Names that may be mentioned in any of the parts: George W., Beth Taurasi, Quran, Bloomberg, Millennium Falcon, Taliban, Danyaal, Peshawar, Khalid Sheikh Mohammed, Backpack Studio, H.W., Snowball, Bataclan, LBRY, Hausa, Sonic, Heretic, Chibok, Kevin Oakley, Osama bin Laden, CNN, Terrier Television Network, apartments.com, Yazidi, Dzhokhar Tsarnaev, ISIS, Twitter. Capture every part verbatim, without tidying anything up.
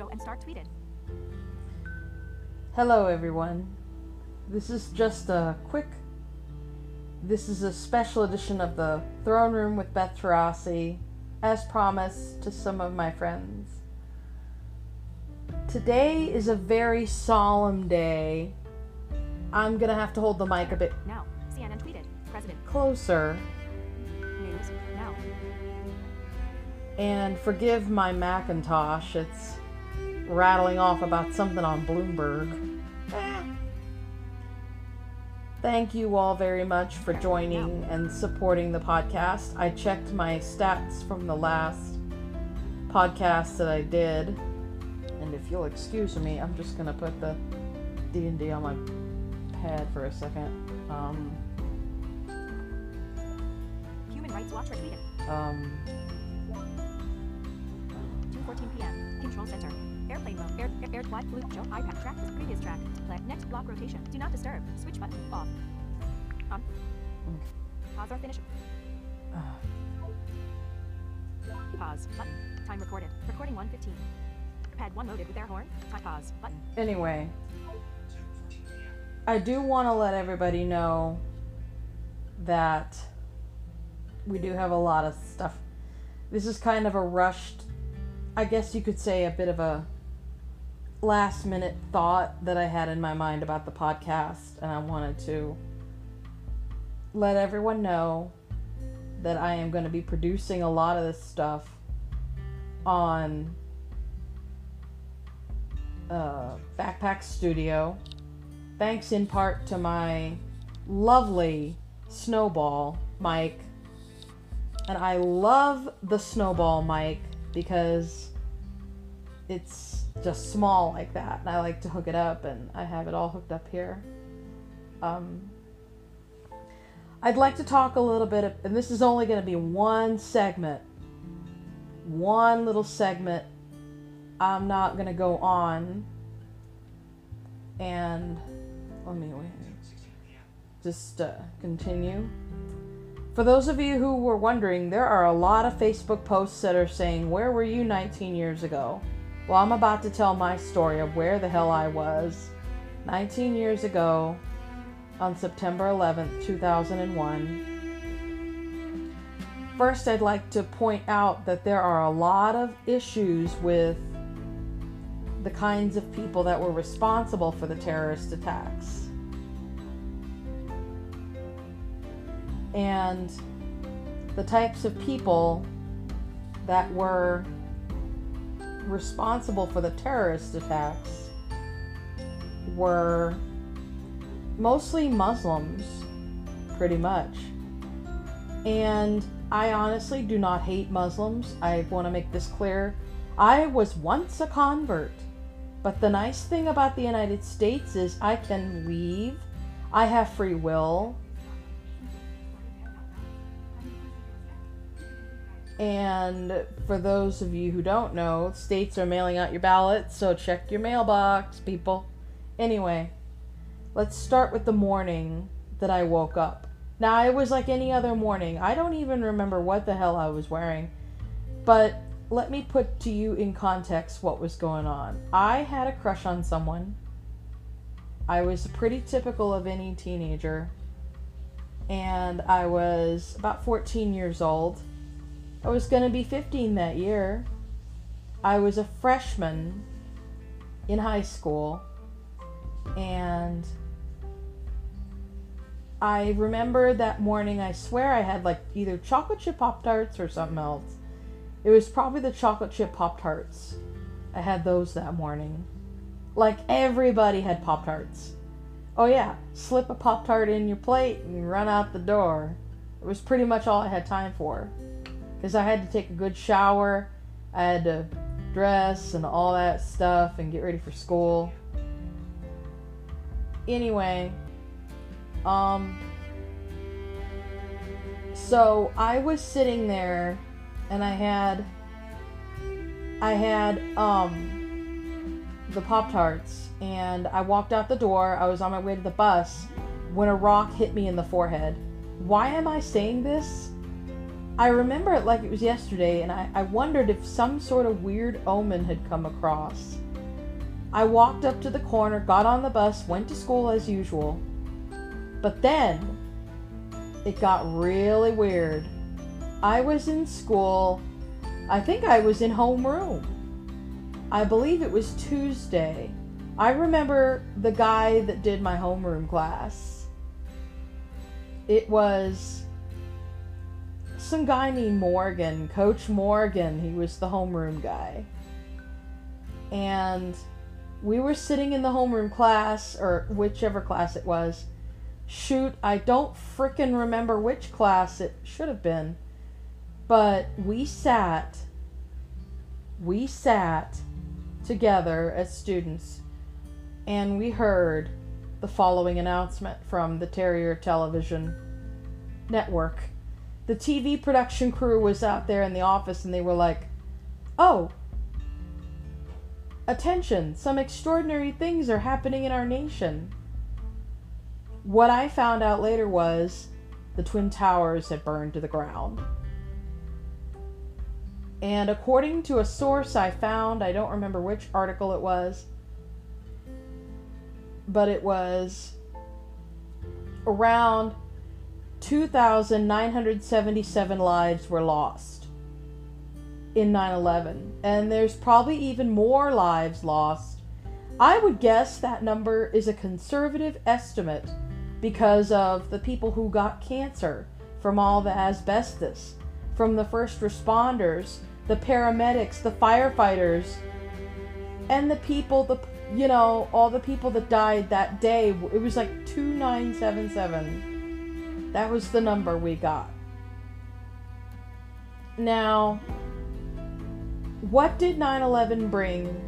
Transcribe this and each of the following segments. Studio and start tweeting. Hello everyone. This is just a quick this is a special edition of the Throne Room with Beth Taurasi, as promised to some of my friends. Today is a very solemn day. I'm gonna have to hold the mic a bit now. C N N tweeted, President closer. News now. And forgive my Macintosh, it's rattling off about something on Bloomberg. Thank you all very much for joining and supporting the podcast. I checked my stats from the last podcast that I did. And if you'll excuse me, I'm just going to put the D and D on my pad for a second. Um, Human Rights Watch retweeted. Um... two fourteen p.m. Control Center. Airplane mode. Air, air, air, quad, blue, show, iPad, track, previous track, play, next block rotation, do not disturb, switch button, off, on, pause or finish, pause, button, time recorded, recording one fifteen, pad one loaded with air horn, time pause, button. Anyway, I do want to let everybody know that we do have a lot of stuff. This is kind of a rushed, I guess you could say, a bit of a last minute thought that I had in my mind about the podcast, and I wanted to let everyone know that I am going to be producing a lot of this stuff on uh, Backpack Studio, thanks in part to my lovely Snowball mic. And I love the Snowball mic because it's just small like that, and I like to hook it up, and I have it all hooked up here. Um, I'd like to talk a little bit, of, and this is only going to be one segment, one little segment. I'm not going to go on, and let me wait. Just uh, continue. For those of you who were wondering, there are a lot of Facebook posts that are saying, where were you nineteen years ago? Well, I'm about to tell my story of where the hell I was nineteen years ago on September eleventh, two thousand one. First, I'd like to point out that there are a lot of issues with the kinds of people that were responsible for the terrorist attacks. And the types of people that were responsible for the terrorist attacks were mostly Muslims, pretty much. And I honestly do not hate Muslims. I want to make this clear. I was once a convert, but the nice thing about the United States is I can leave. I have free will. And for those of you who don't know, states are mailing out your ballots, so check your mailbox, people. Anyway, let's start with the morning that I woke up. Now, it was like any other morning. I don't even remember what the hell I was wearing. But let me put to you in context what was going on. I had a crush on someone. I was pretty typical of any teenager. And I was about fourteen years old. I was going to be fifteen that year. I was a freshman in high school, and I remember that morning, I swear I had like either chocolate chip Pop-Tarts or something else. It was probably the chocolate chip Pop-Tarts. I had those that morning. Like everybody had Pop-Tarts. Oh yeah, slip a Pop-Tart in your plate and run out the door. It was pretty much all I had time for, because I had to take a good shower, I had to dress and all that stuff and get ready for school. Anyway, um, so I was sitting there, and I had, I had, um, the Pop-Tarts, and I walked out the door, I was on my way to the bus, when a rock hit me in the forehead. Why am I saying this? I remember it like it was yesterday, and I, I wondered if some sort of weird omen had come across. I walked up to the corner, got on the bus, went to school as usual. But then, it got really weird. I was in school. I think I was in homeroom. I believe it was Tuesday. I remember the guy that did my homeroom class. It was some guy named Morgan, Coach Morgan. He was the homeroom guy. And we were sitting in the homeroom class, or whichever class it was. Shoot, I don't frickin' remember which class it should have been. But we sat, we sat together as students, and we heard the following announcement from the Terrier Television Network. The T V production crew was out there in the office, and they were like, "Oh, attention, some extraordinary things are happening in our nation." What I found out later was the Twin Towers had burned to the ground. And according to a source I found, I don't remember which article it was, but it was around two thousand nine hundred seventy-seven lives were lost in nine eleven. And there's probably even more lives lost. I would guess that number is a conservative estimate because of the people who got cancer from all the asbestos, from the first responders, the paramedics, the firefighters, and the people, the you know, all the people that died that day. It was like two nine seven seven. That was the number we got. Now, what did nine eleven bring?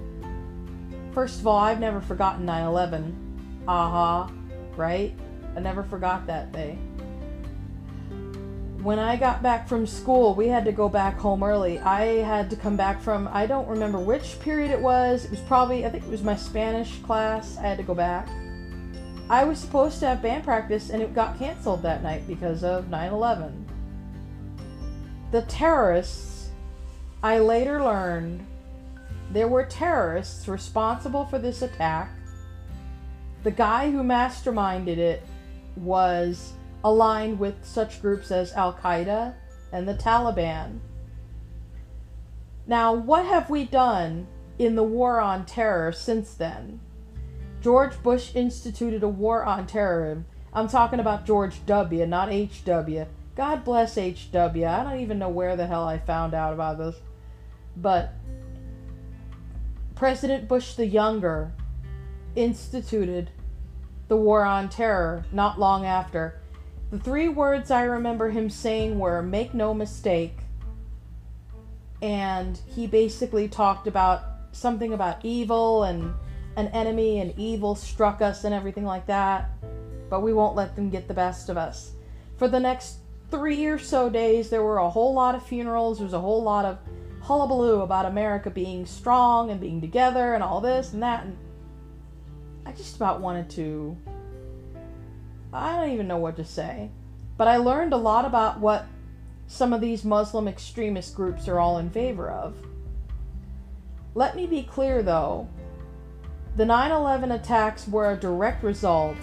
First of all, I've never forgotten nine eleven. Aha, uh-huh, right? I never forgot that day. When I got back from school, we had to go back home early. I had to come back from, I don't remember which period it was. It was probably, I think it was my Spanish class. I had to go back. I was supposed to have band practice, and it got canceled that night because of nine eleven. The terrorists, I later learned, there were terrorists responsible for this attack. The guy who masterminded it was aligned with such groups as Al-Qaeda and the Taliban. Now, what have we done in the war on terror since then? George Bush instituted a war on terror. I'm talking about George W., not H W. God bless H W. I don't even know where the hell I found out about this. But President Bush the Younger instituted the war on terror not long after. The three words I remember him saying were, "Make no mistake," and he basically talked about something about evil and an enemy and evil struck us and everything like that, but we won't let them get the best of us. For the next three or so days, there were a whole lot of funerals, there was a whole lot of hullabaloo about America being strong and being together and all this and that, and I just about wanted to... I don't even know what to say. But I learned a lot about what some of these Muslim extremist groups are all in favor of. Let me be clear though, the nine eleven attacks were a direct result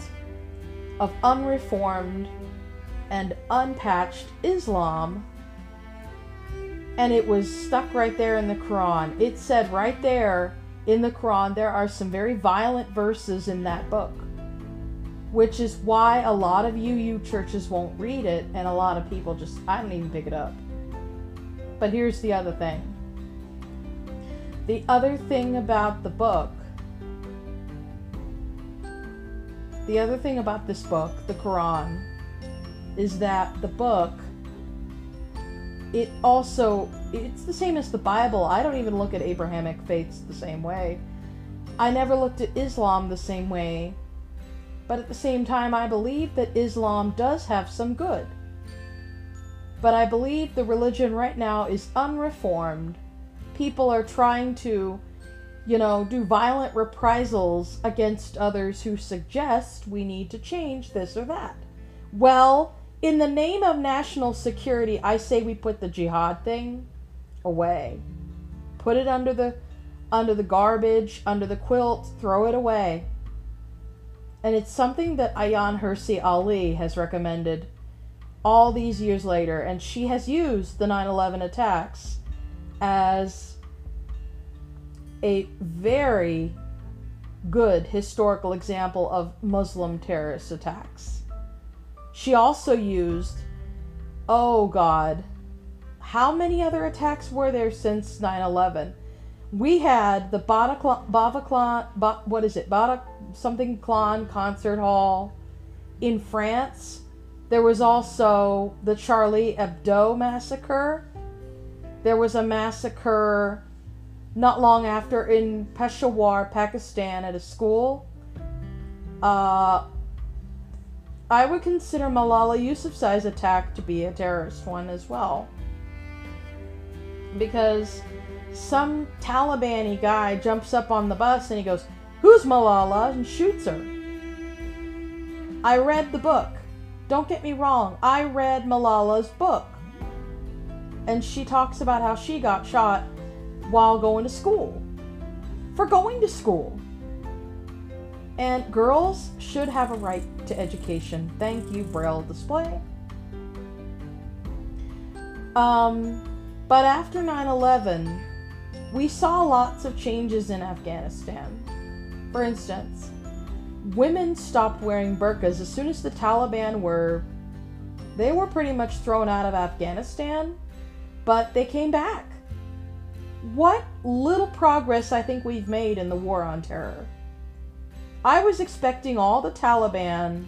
of unreformed and unpatched Islam, and it was stuck right there in the Quran. It said right there in the Quran, there are some very violent verses in that book, which is why a lot of U U churches won't read it, and a lot of people just, I don't even pick it up. But here's the other thing. The other thing about the book, the other thing about this book, the Quran, is that the book, it also, it's the same as the Bible. I don't even look at Abrahamic faiths the same way. I never looked at Islam the same way. But at the same time, I believe that Islam does have some good. But I believe the religion right now is unreformed. People are trying to, you know, do violent reprisals against others who suggest we need to change this or that. Well, In the name of national security, I say we put the jihad thing away. Put it under the under the garbage, under the quilt, throw it away. And it's something that Ayan Hirsi Ali has recommended all these years later, and she has used the nine eleven attacks as a very good historical example of Muslim terrorist attacks. She also used, oh God, how many other attacks were there since nine eleven? We had the Bataclan, Bataclan, what is it, Batac, something Clan concert hall in France. There was also the Charlie Hebdo massacre. There was a massacre not long after in Peshawar, Pakistan, at a school. Uh, I would consider Malala Yousafzai's attack to be a terrorist one as well, because some Taliban-y guy jumps up on the bus and he goes, "Who's Malala?" and shoots her. I read the book. Don't get me wrong. I read Malala's book. And she talks about how she got shot while going to school. For going to school. And girls should have a right to education. Thank you, Braille display. Um, but after nine eleven, we saw lots of changes in Afghanistan. For instance, women stopped wearing burqas as soon as the Taliban were, they were pretty much thrown out of Afghanistan, but they came back. What little progress I think we've made in the war on terror. I was expecting all the Taliban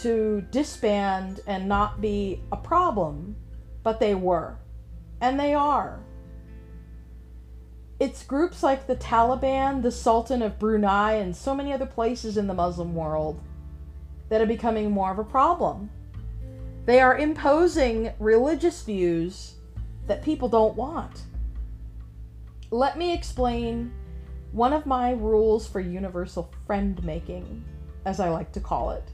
to disband and not be a problem, but they were, and they are. It's groups like the Taliban, the Sultan of Brunei, and so many other places in the Muslim world that are becoming more of a problem. They are imposing religious views that people don't want. Let me explain one of my rules for universal friend-making, as I like to call it.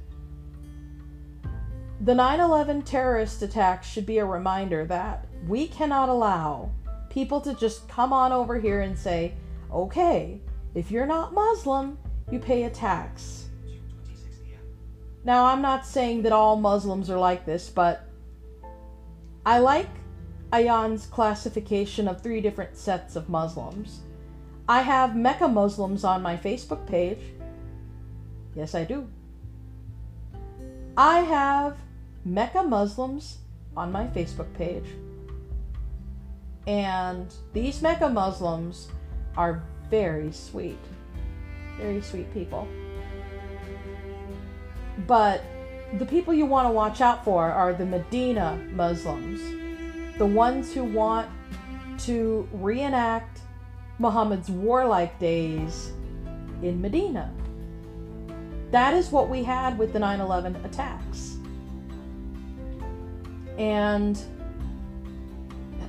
The nine eleven terrorist attacks should be a reminder that we cannot allow people to just come on over here and say, okay, if you're not Muslim, you pay a tax. Now, I'm not saying that all Muslims are like this, but I like Ayan's classification of three different sets of Muslims. I have Mecca Muslims on my Facebook page. Yes, I do. I have Mecca Muslims on my Facebook page. And these Mecca Muslims are very sweet, very sweet people. But the people you want to watch out for are the Medina Muslims, the ones who want to reenact Muhammad's warlike days in Medina. That is what we had with the nine eleven attacks. And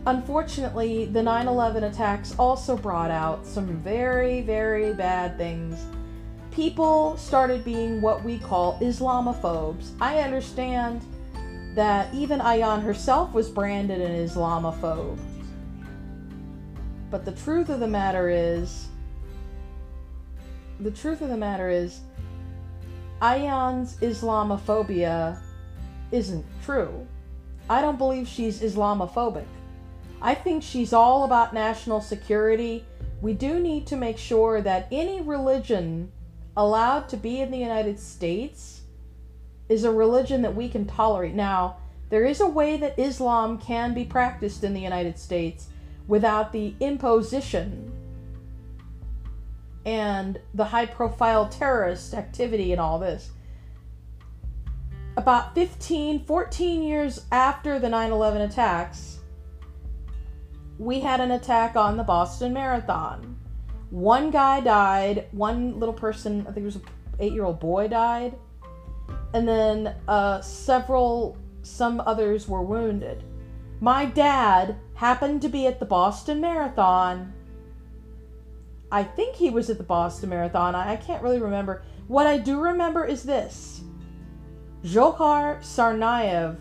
unfortunately, the nine eleven attacks also brought out some very, very bad things. People started being what we call Islamophobes. I understand that even Ayan herself was branded an Islamophobe. But the truth of the matter is, the truth of the matter is, Ayan's Islamophobia isn't true. I don't believe she's Islamophobic. I think she's all about national security. We do need to make sure that any religion allowed to be in the United States is a religion that we can tolerate. Now, there is a way that Islam can be practiced in the United States without the imposition and the high-profile terrorist activity and all this. About fifteen, fourteen years after the nine eleven attacks, we had an attack on the Boston Marathon. One guy died, one little person, I think it was an eight-year-old boy, died, and then uh, several, some others were wounded. My dad happened to be at the Boston Marathon. I think he was at the Boston Marathon. I, I can't really remember. What I do remember is this. Dzhokhar Tsarnaev,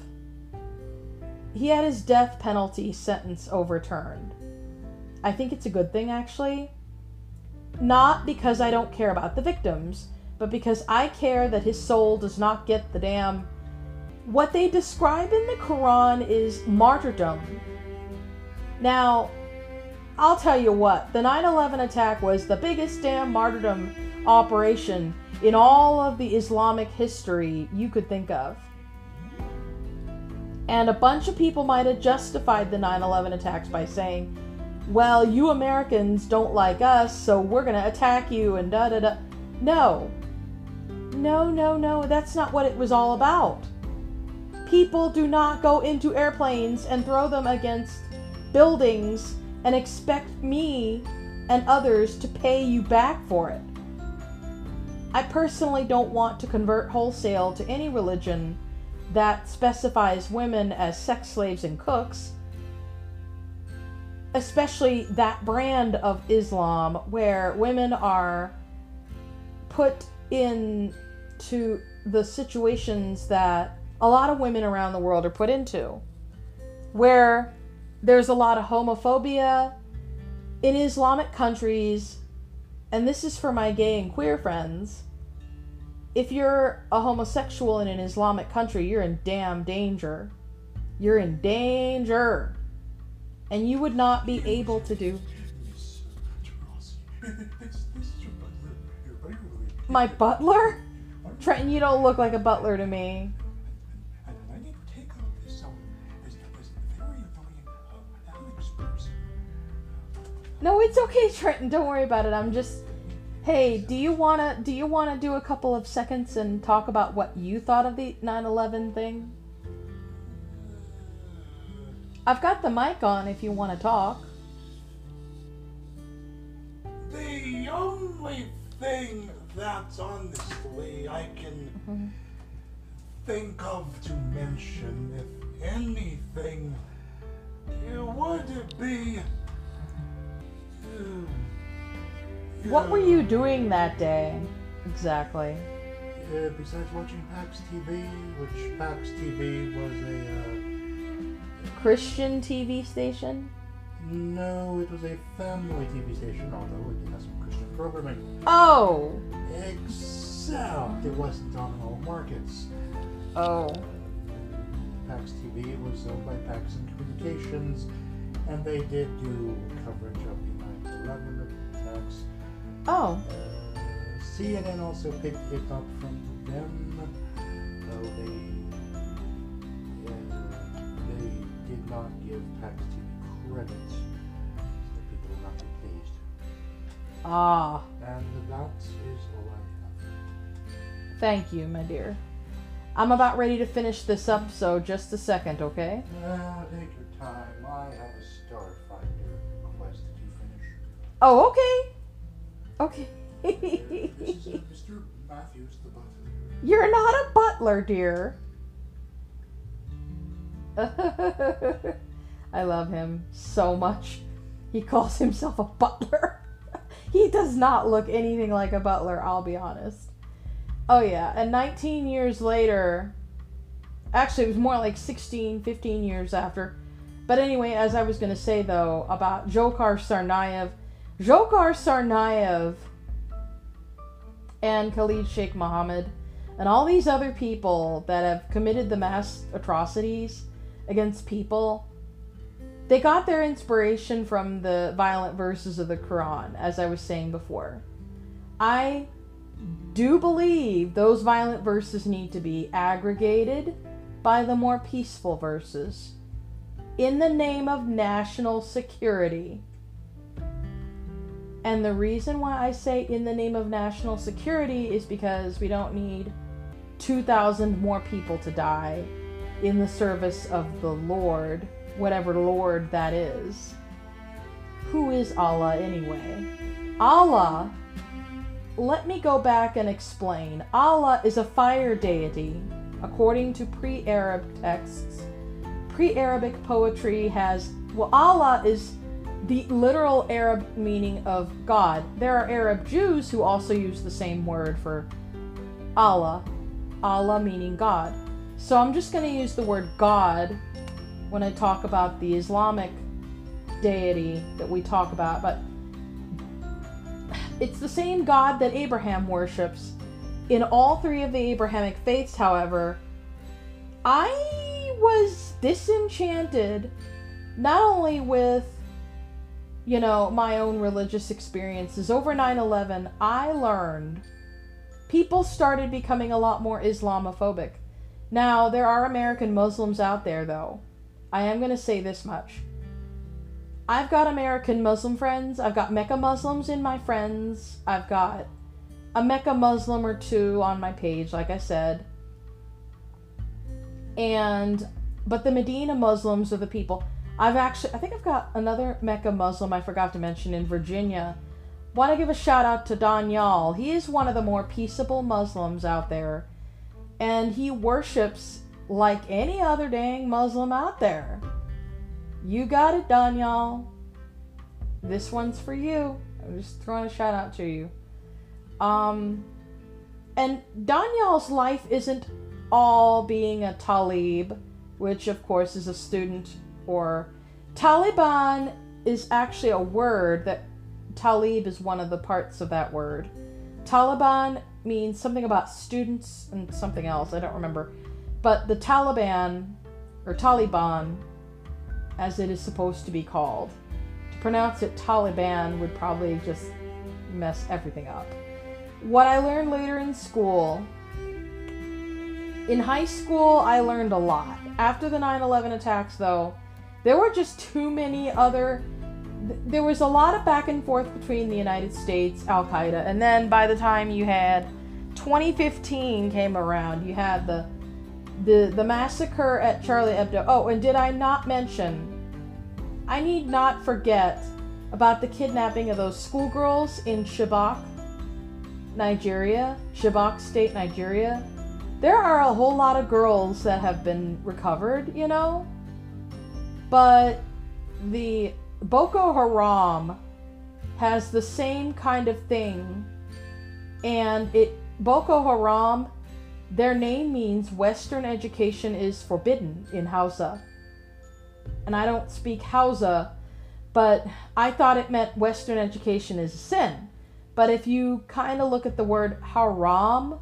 he had his death penalty sentence overturned. I think it's a good thing, actually. Not because I don't care about the victims, but because I care that his soul does not get the damn... What they describe in the Quran is martyrdom. Now, I'll tell you what, the nine eleven attack was the biggest damn martyrdom operation in all of the Islamic history you could think of. And a bunch of people might have justified the nine eleven attacks by saying, well, you Americans don't like us, so we're gonna attack you and da da da. No. No, no, no, that's not what it was all about. People do not go into airplanes and throw them against buildings and expect me and others to pay you back for it. I personally don't want to convert wholesale to any religion that specifies women as sex slaves and cooks, especially that brand of Islam where women are put into the situations that a lot of women around the world are put into, where there's a lot of homophobia in Islamic countries. And this is for my gay and queer friends. If you're a homosexual in an Islamic country, you're in damn danger. You're in danger. And you would not be able to do... My butler? Trenton, you don't look like a butler to me. No, it's okay, Trenton. Don't worry about it. I'm just... Hey, do you wanna do you wanna do a couple of seconds and talk about what you thought of the nine eleven thing? I've got the mic on if you wanna talk. The only thing that's honestly I can mm-hmm. think of to mention, if anything, would be... What were you doing that day, exactly? Uh, besides watching Pax T V, which Pax T V was a... Uh, Christian T V station? No, it was a family T V station, although it has some Christian programming. Oh! Except it wasn't on all markets. Oh. Pax T V was owned by Pax and Communications, and they did do coverage of the nine eleven attacks. Oh. Uh, C N N also picked it up from them, though they, uh, they did not give Pax T V credit, so people were not pleased. Ah. And that is all I have. Thank you, my dear. I'm about ready to finish this up, so just a second, okay? Uh, take your time. I have a Starfinder request to finish. Oh, okay. Okay. This is Mister Matthews, the butler. You're not a butler, dear. I love him so much. He calls himself a butler. He does not look anything like a butler, I'll be honest. Oh yeah, and nineteen years later, actually it was more like sixteen, fifteen years after. But anyway, as I was going to say though, about Dzhokhar Tsarnaev, Dzhokhar Tsarnaev and Khalid Sheikh Mohammed and all these other people that have committed the mass atrocities against people, they got their inspiration from the violent verses of the Quran, as I was saying before. I do believe those violent verses need to be aggregated by the more peaceful verses in the name of national security. And the reason why I say in the name of national security is because we don't need two thousand more people to die in the service of the Lord, whatever Lord that is. Who is Allah anyway? Allah, let me go back and explain. Allah is a fire deity. According to pre-Arab texts, pre-Arabic poetry has, well, Allah is the literal Arab meaning of God. There are Arab Jews who also use the same word for Allah. Allah meaning God. So I'm just going to use the word God when I talk about the Islamic deity that we talk about, but it's the same God that Abraham worships. In all three of the Abrahamic faiths, however, I was disenchanted not only with, you know, my own religious experiences. Over nine eleven, I learned people started becoming a lot more Islamophobic. Now, there are American Muslims out there, though. I am going to say this much. I've got American Muslim friends. I've got Mecca Muslims in my friends. I've got a Mecca Muslim or two on my page, like I said. And, but the Medina Muslims are the people. I've actually, I think I've got another Mecca Muslim I forgot to mention in Virginia. Want to give a shout out to Danyaal. He is one of the more peaceable Muslims out there. And he worships like any other dang Muslim out there. You got it, Danyaal. This one's for you. I'm just throwing a shout out to you. Um, and Danyal's life isn't all being a Talib, which of course is a student, or Taliban is actually a word that Talib is one of the parts of that word. Taliban means something about students and something else. I don't remember. But the Taliban, or Taliban, as it is supposed to be called. To pronounce it Taliban would probably just mess everything up. What I learned later in school, in high school, I learned a lot. After the nine eleven attacks, though, there were just too many other, there was a lot of back and forth between the United States, Al-Qaeda, and then by the time you had twenty fifteen came around, you had the The, the massacre at Charlie Hebdo. Oh, and did I not mention, I need not forget about the kidnapping of those schoolgirls in Chibok, Nigeria, Chibok State, Nigeria. There are a whole lot of girls that have been recovered, you know, but the Boko Haram has the same kind of thing, and it, Boko Haram, their name means Western education is forbidden in Hausa. And I don't speak Hausa, but I thought it meant Western education is a sin. But if you kind of look at the word haram,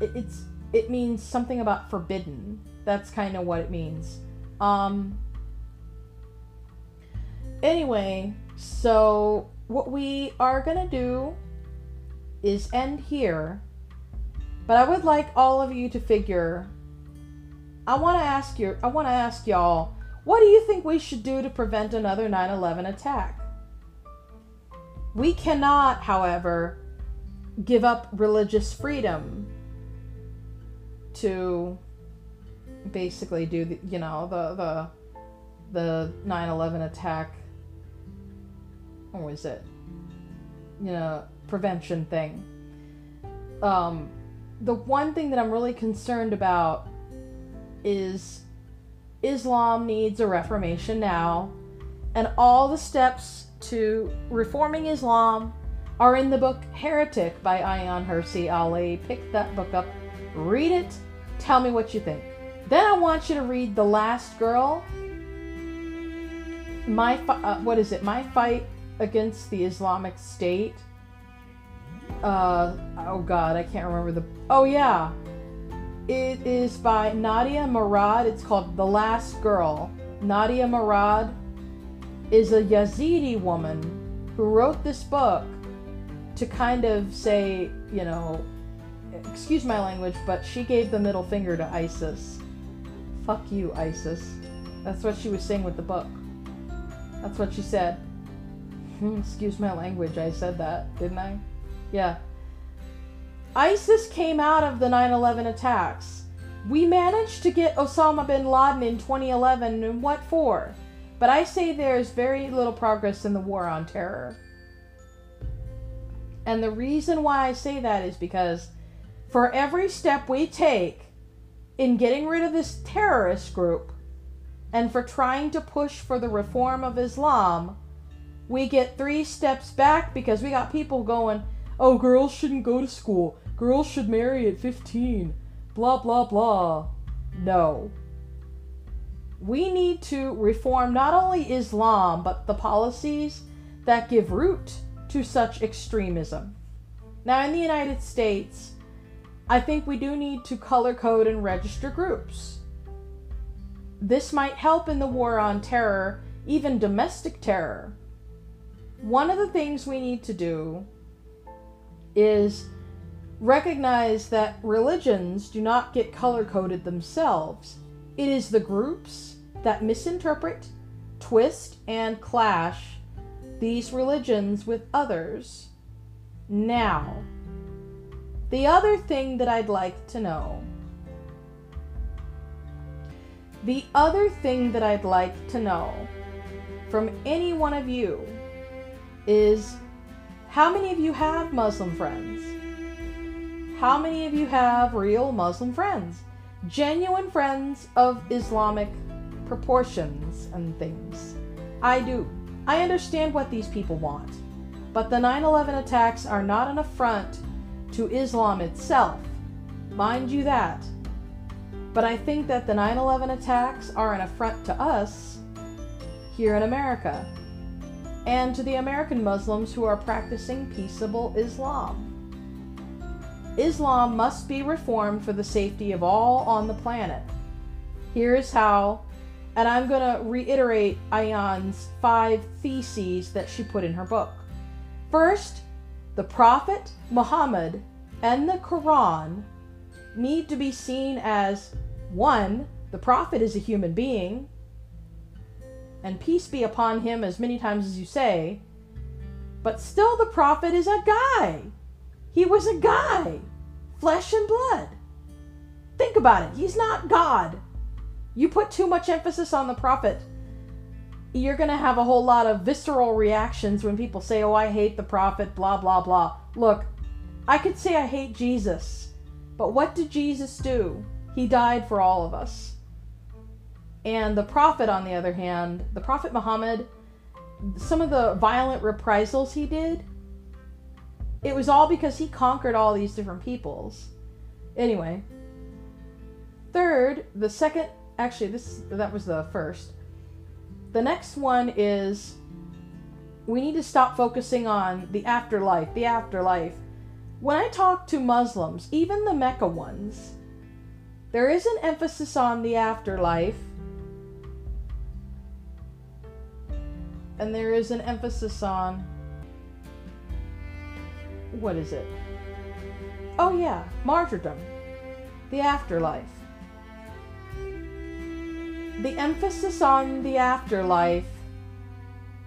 it, it's, it means something about forbidden. That's kind of what it means. Um, anyway, so what we are going to do is end here. But I would like all of you to figure, I want to ask you, I want to ask y'all, what do you think we should do to prevent another nine eleven attack? We cannot, however, give up religious freedom to basically do the, you know, the the the nine eleven attack, what was it? You know, prevention thing. Um The one thing that I'm really concerned about is Islam needs a reformation now, and all the steps to reforming Islam are in the book Heretic by Ayan Hirsi Ali. Pick that book up, read it, tell me what you think. Then I want you to read The Last Girl, my uh, what is it? My Fight Against the Islamic State. Uh, oh god, I can't remember the... Oh yeah! It is by Nadia Murad. It's called The Last Girl. Nadia Murad is a Yazidi woman who wrote this book to kind of say, you know, excuse my language, but she gave the middle finger to ISIS. Fuck you, ISIS. That's what she was saying with the book. That's what she said. Excuse my language, I said that, didn't I? Yeah. ISIS came out of the nine eleven attacks. We managed to get Osama bin Laden in twenty eleven, and what for? But I say there is very little progress in the war on terror. And the reason why I say that is because for every step we take in getting rid of this terrorist group and for trying to push for the reform of Islam, we get three steps back because we got people going, oh, girls shouldn't go to school. Girls should marry at fifteen. Blah, blah, blah. No. We need to reform not only Islam, but the policies that give root to such extremism. Now, in the United States, I think we do need to color code and register groups. This might help in the war on terror, even domestic terror. One of the things we need to do is recognize that religions do not get color coded themselves. It is the groups that misinterpret, twist, and clash these religions with others. Now, the other thing that I'd like to know, the other thing that I'd like to know from any one of you is, how many of you have Muslim friends? How many of you have real Muslim friends? Genuine friends of Islamic proportions and things. I do. I understand what these people want, but the nine eleven attacks are not an affront to Islam itself, mind you that. But I think that the nine eleven attacks are an affront to us here in America and to the American Muslims who are practicing peaceable Islam. Islam must be reformed for the safety of all on the planet. Here is how, and I'm going to reiterate Ayan's five theses that she put in her book. First, the Prophet Muhammad and the Quran need to be seen as, one, the Prophet is a human being, and peace be upon him as many times as you say, but still the Prophet is a guy. He was a guy, flesh and blood. Think about it. He's not God. You put too much emphasis on the prophet, you're going to have a whole lot of visceral reactions when people say, oh, I hate the prophet, blah, blah, blah. Look, I could say I hate Jesus, but what did Jesus do? He died for all of us. And the prophet, on the other hand, the Prophet Muhammad, some of the violent reprisals he did, it was all because he conquered all these different peoples. Anyway. Third, the second, actually this that was the first. The next one is, we need to stop focusing on the afterlife, the afterlife. When I talk to Muslims, even the Mecca ones, there is an emphasis on the afterlife. And there is an emphasis on, what is it? Oh yeah, martyrdom, the afterlife. The emphasis on the afterlife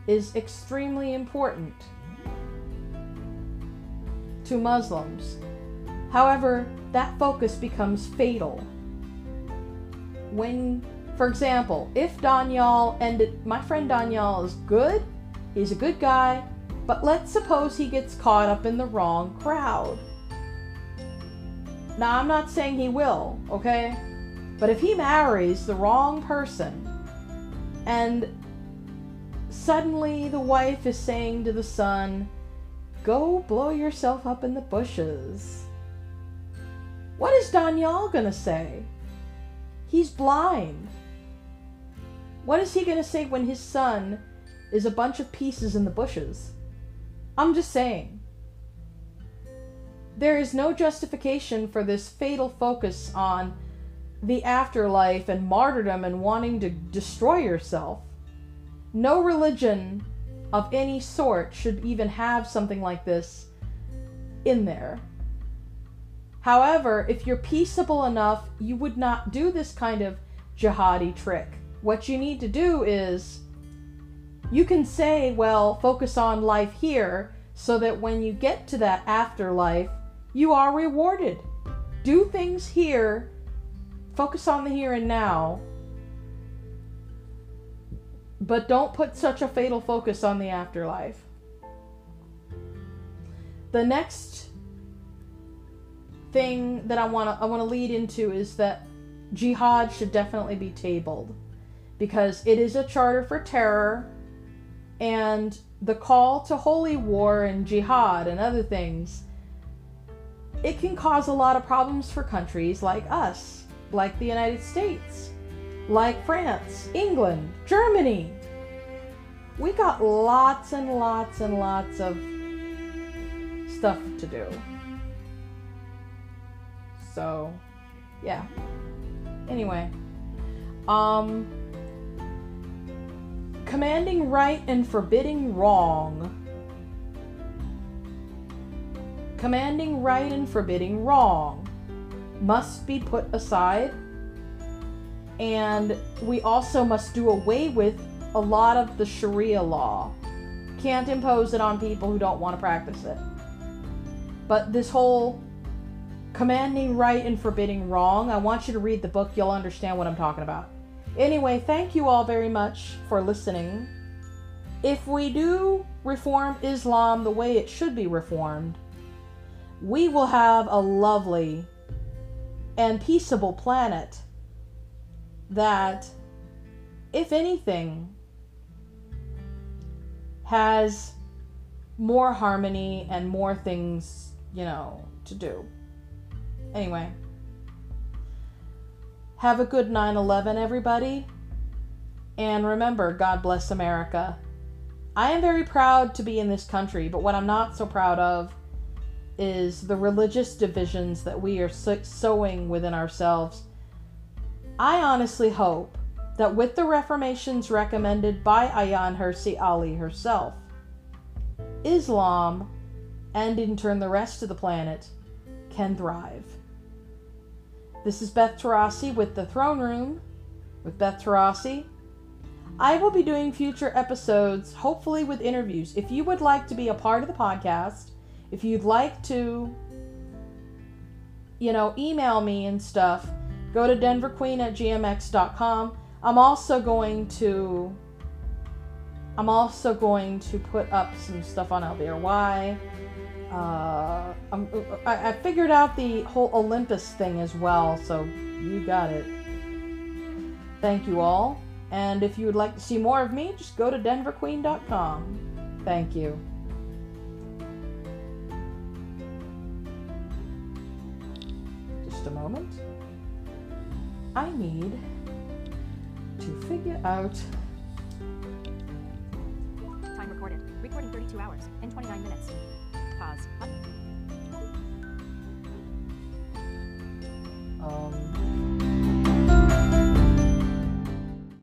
is extremely important to Muslims. However, that focus becomes fatal. When, for example, if Danyaal ended, my friend Danyaal is good, he's a good guy, but let's suppose he gets caught up in the wrong crowd. Now, I'm not saying he will, okay? But if he marries the wrong person and suddenly the wife is saying to the son, go blow yourself up in the bushes, what is Danyaal gonna say? He's blind. What is he gonna say when his son is a bunch of pieces in the bushes? I'm just saying. There is no justification for this fatal focus on the afterlife and martyrdom and wanting to destroy yourself. No religion of any sort should even have something like this in there. However, if you're peaceable enough, you would not do this kind of jihadi trick. What you need to do is, you can say, well, focus on life here, so that when you get to that afterlife, you are rewarded. Do things here, focus on the here and now, but don't put such a fatal focus on the afterlife. The next thing that I want to I want to lead into is that jihad should definitely be tabled, because it is a charter for terror, and the call to holy war and jihad and other things it can cause a lot of problems for countries like us, like the United States, like France, England, Germany. We got lots and lots and lots of stuff to do. So, yeah. Anyway, um, commanding right and forbidding wrong. Commanding right and forbidding wrong must be put aside, and we also must do away with a lot of the Sharia law. Can't impose it on people who don't want to practice it. But this whole commanding right and forbidding wrong, I want you to read the book. You'll understand what I'm talking about. Anyway, thank you all very much for listening. If we do reform Islam the way it should be reformed, we will have a lovely and peaceable planet that, if anything, has more harmony and more things, you know, to do. Anyway, have a good nine eleven, everybody. And remember, God bless America. I am very proud to be in this country, but what I'm not so proud of is the religious divisions that we are sowing within ourselves. I honestly hope that with the reformations recommended by Ayan Hirsi Ali herself, Islam, and in turn the rest of the planet, can thrive. This is Beth Taurasi with The Throne Room, with Beth Taurasi. I will be doing future episodes, hopefully with interviews. If you would like to be a part of the podcast, if you'd like to, you know, email me and stuff, go to denver queen at g m x dot com. I'm also going to, I'm also going to put up some stuff on L B R Y. Uh, I'm, I, I figured out the whole Olympus thing as well, so you got it. Thank you all. And if you would like to see more of me, just go to denver queen dot com. Thank you. Just a moment. I need to figure out. Time recorded. Recording thirty-two hours and twenty-nine minutes. Pause. Button. Um.